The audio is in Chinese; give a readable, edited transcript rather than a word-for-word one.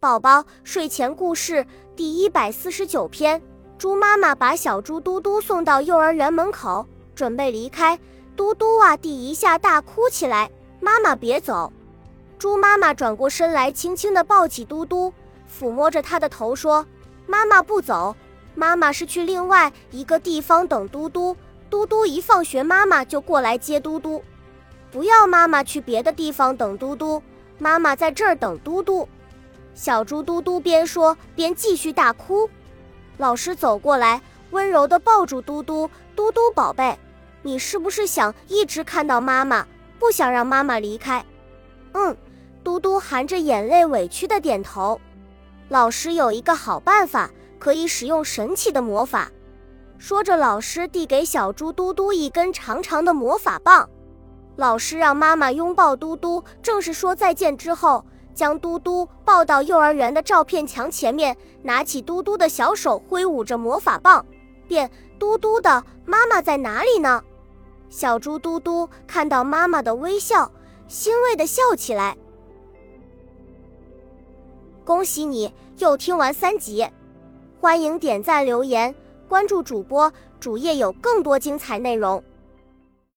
宝宝睡前故事第149篇，猪妈妈把小猪嘟嘟送到幼儿园门口，准备离开，嘟嘟啊地一下大哭起来，妈妈别走。猪妈妈转过身来，轻轻地抱起嘟嘟，抚摸着他的头说，妈妈不走，妈妈是去另外一个地方等嘟嘟，嘟嘟一放学妈妈就过来接嘟嘟，不要妈妈去别的地方等嘟嘟，妈妈在这儿等嘟嘟。小猪嘟嘟边说边继续大哭，老师走过来，温柔地抱住嘟嘟，嘟嘟宝贝，你是不是想一直看到妈妈，不想让妈妈离开？嘟嘟含着眼泪委屈地点头。老师有一个好办法，可以使用神奇的魔法。说着，老师递给小猪嘟嘟一根长长的魔法棒。老师让妈妈拥抱嘟嘟，正是说再见之后，将嘟嘟抱到幼儿园的照片墙前面，拿起嘟嘟的小手挥舞着魔法棒，便嘟嘟的妈妈在哪里呢？小猪嘟嘟看到妈妈的微笑，欣慰地笑起来。恭喜你又听完3集，欢迎点赞留言，关注主播，主页有更多精彩内容。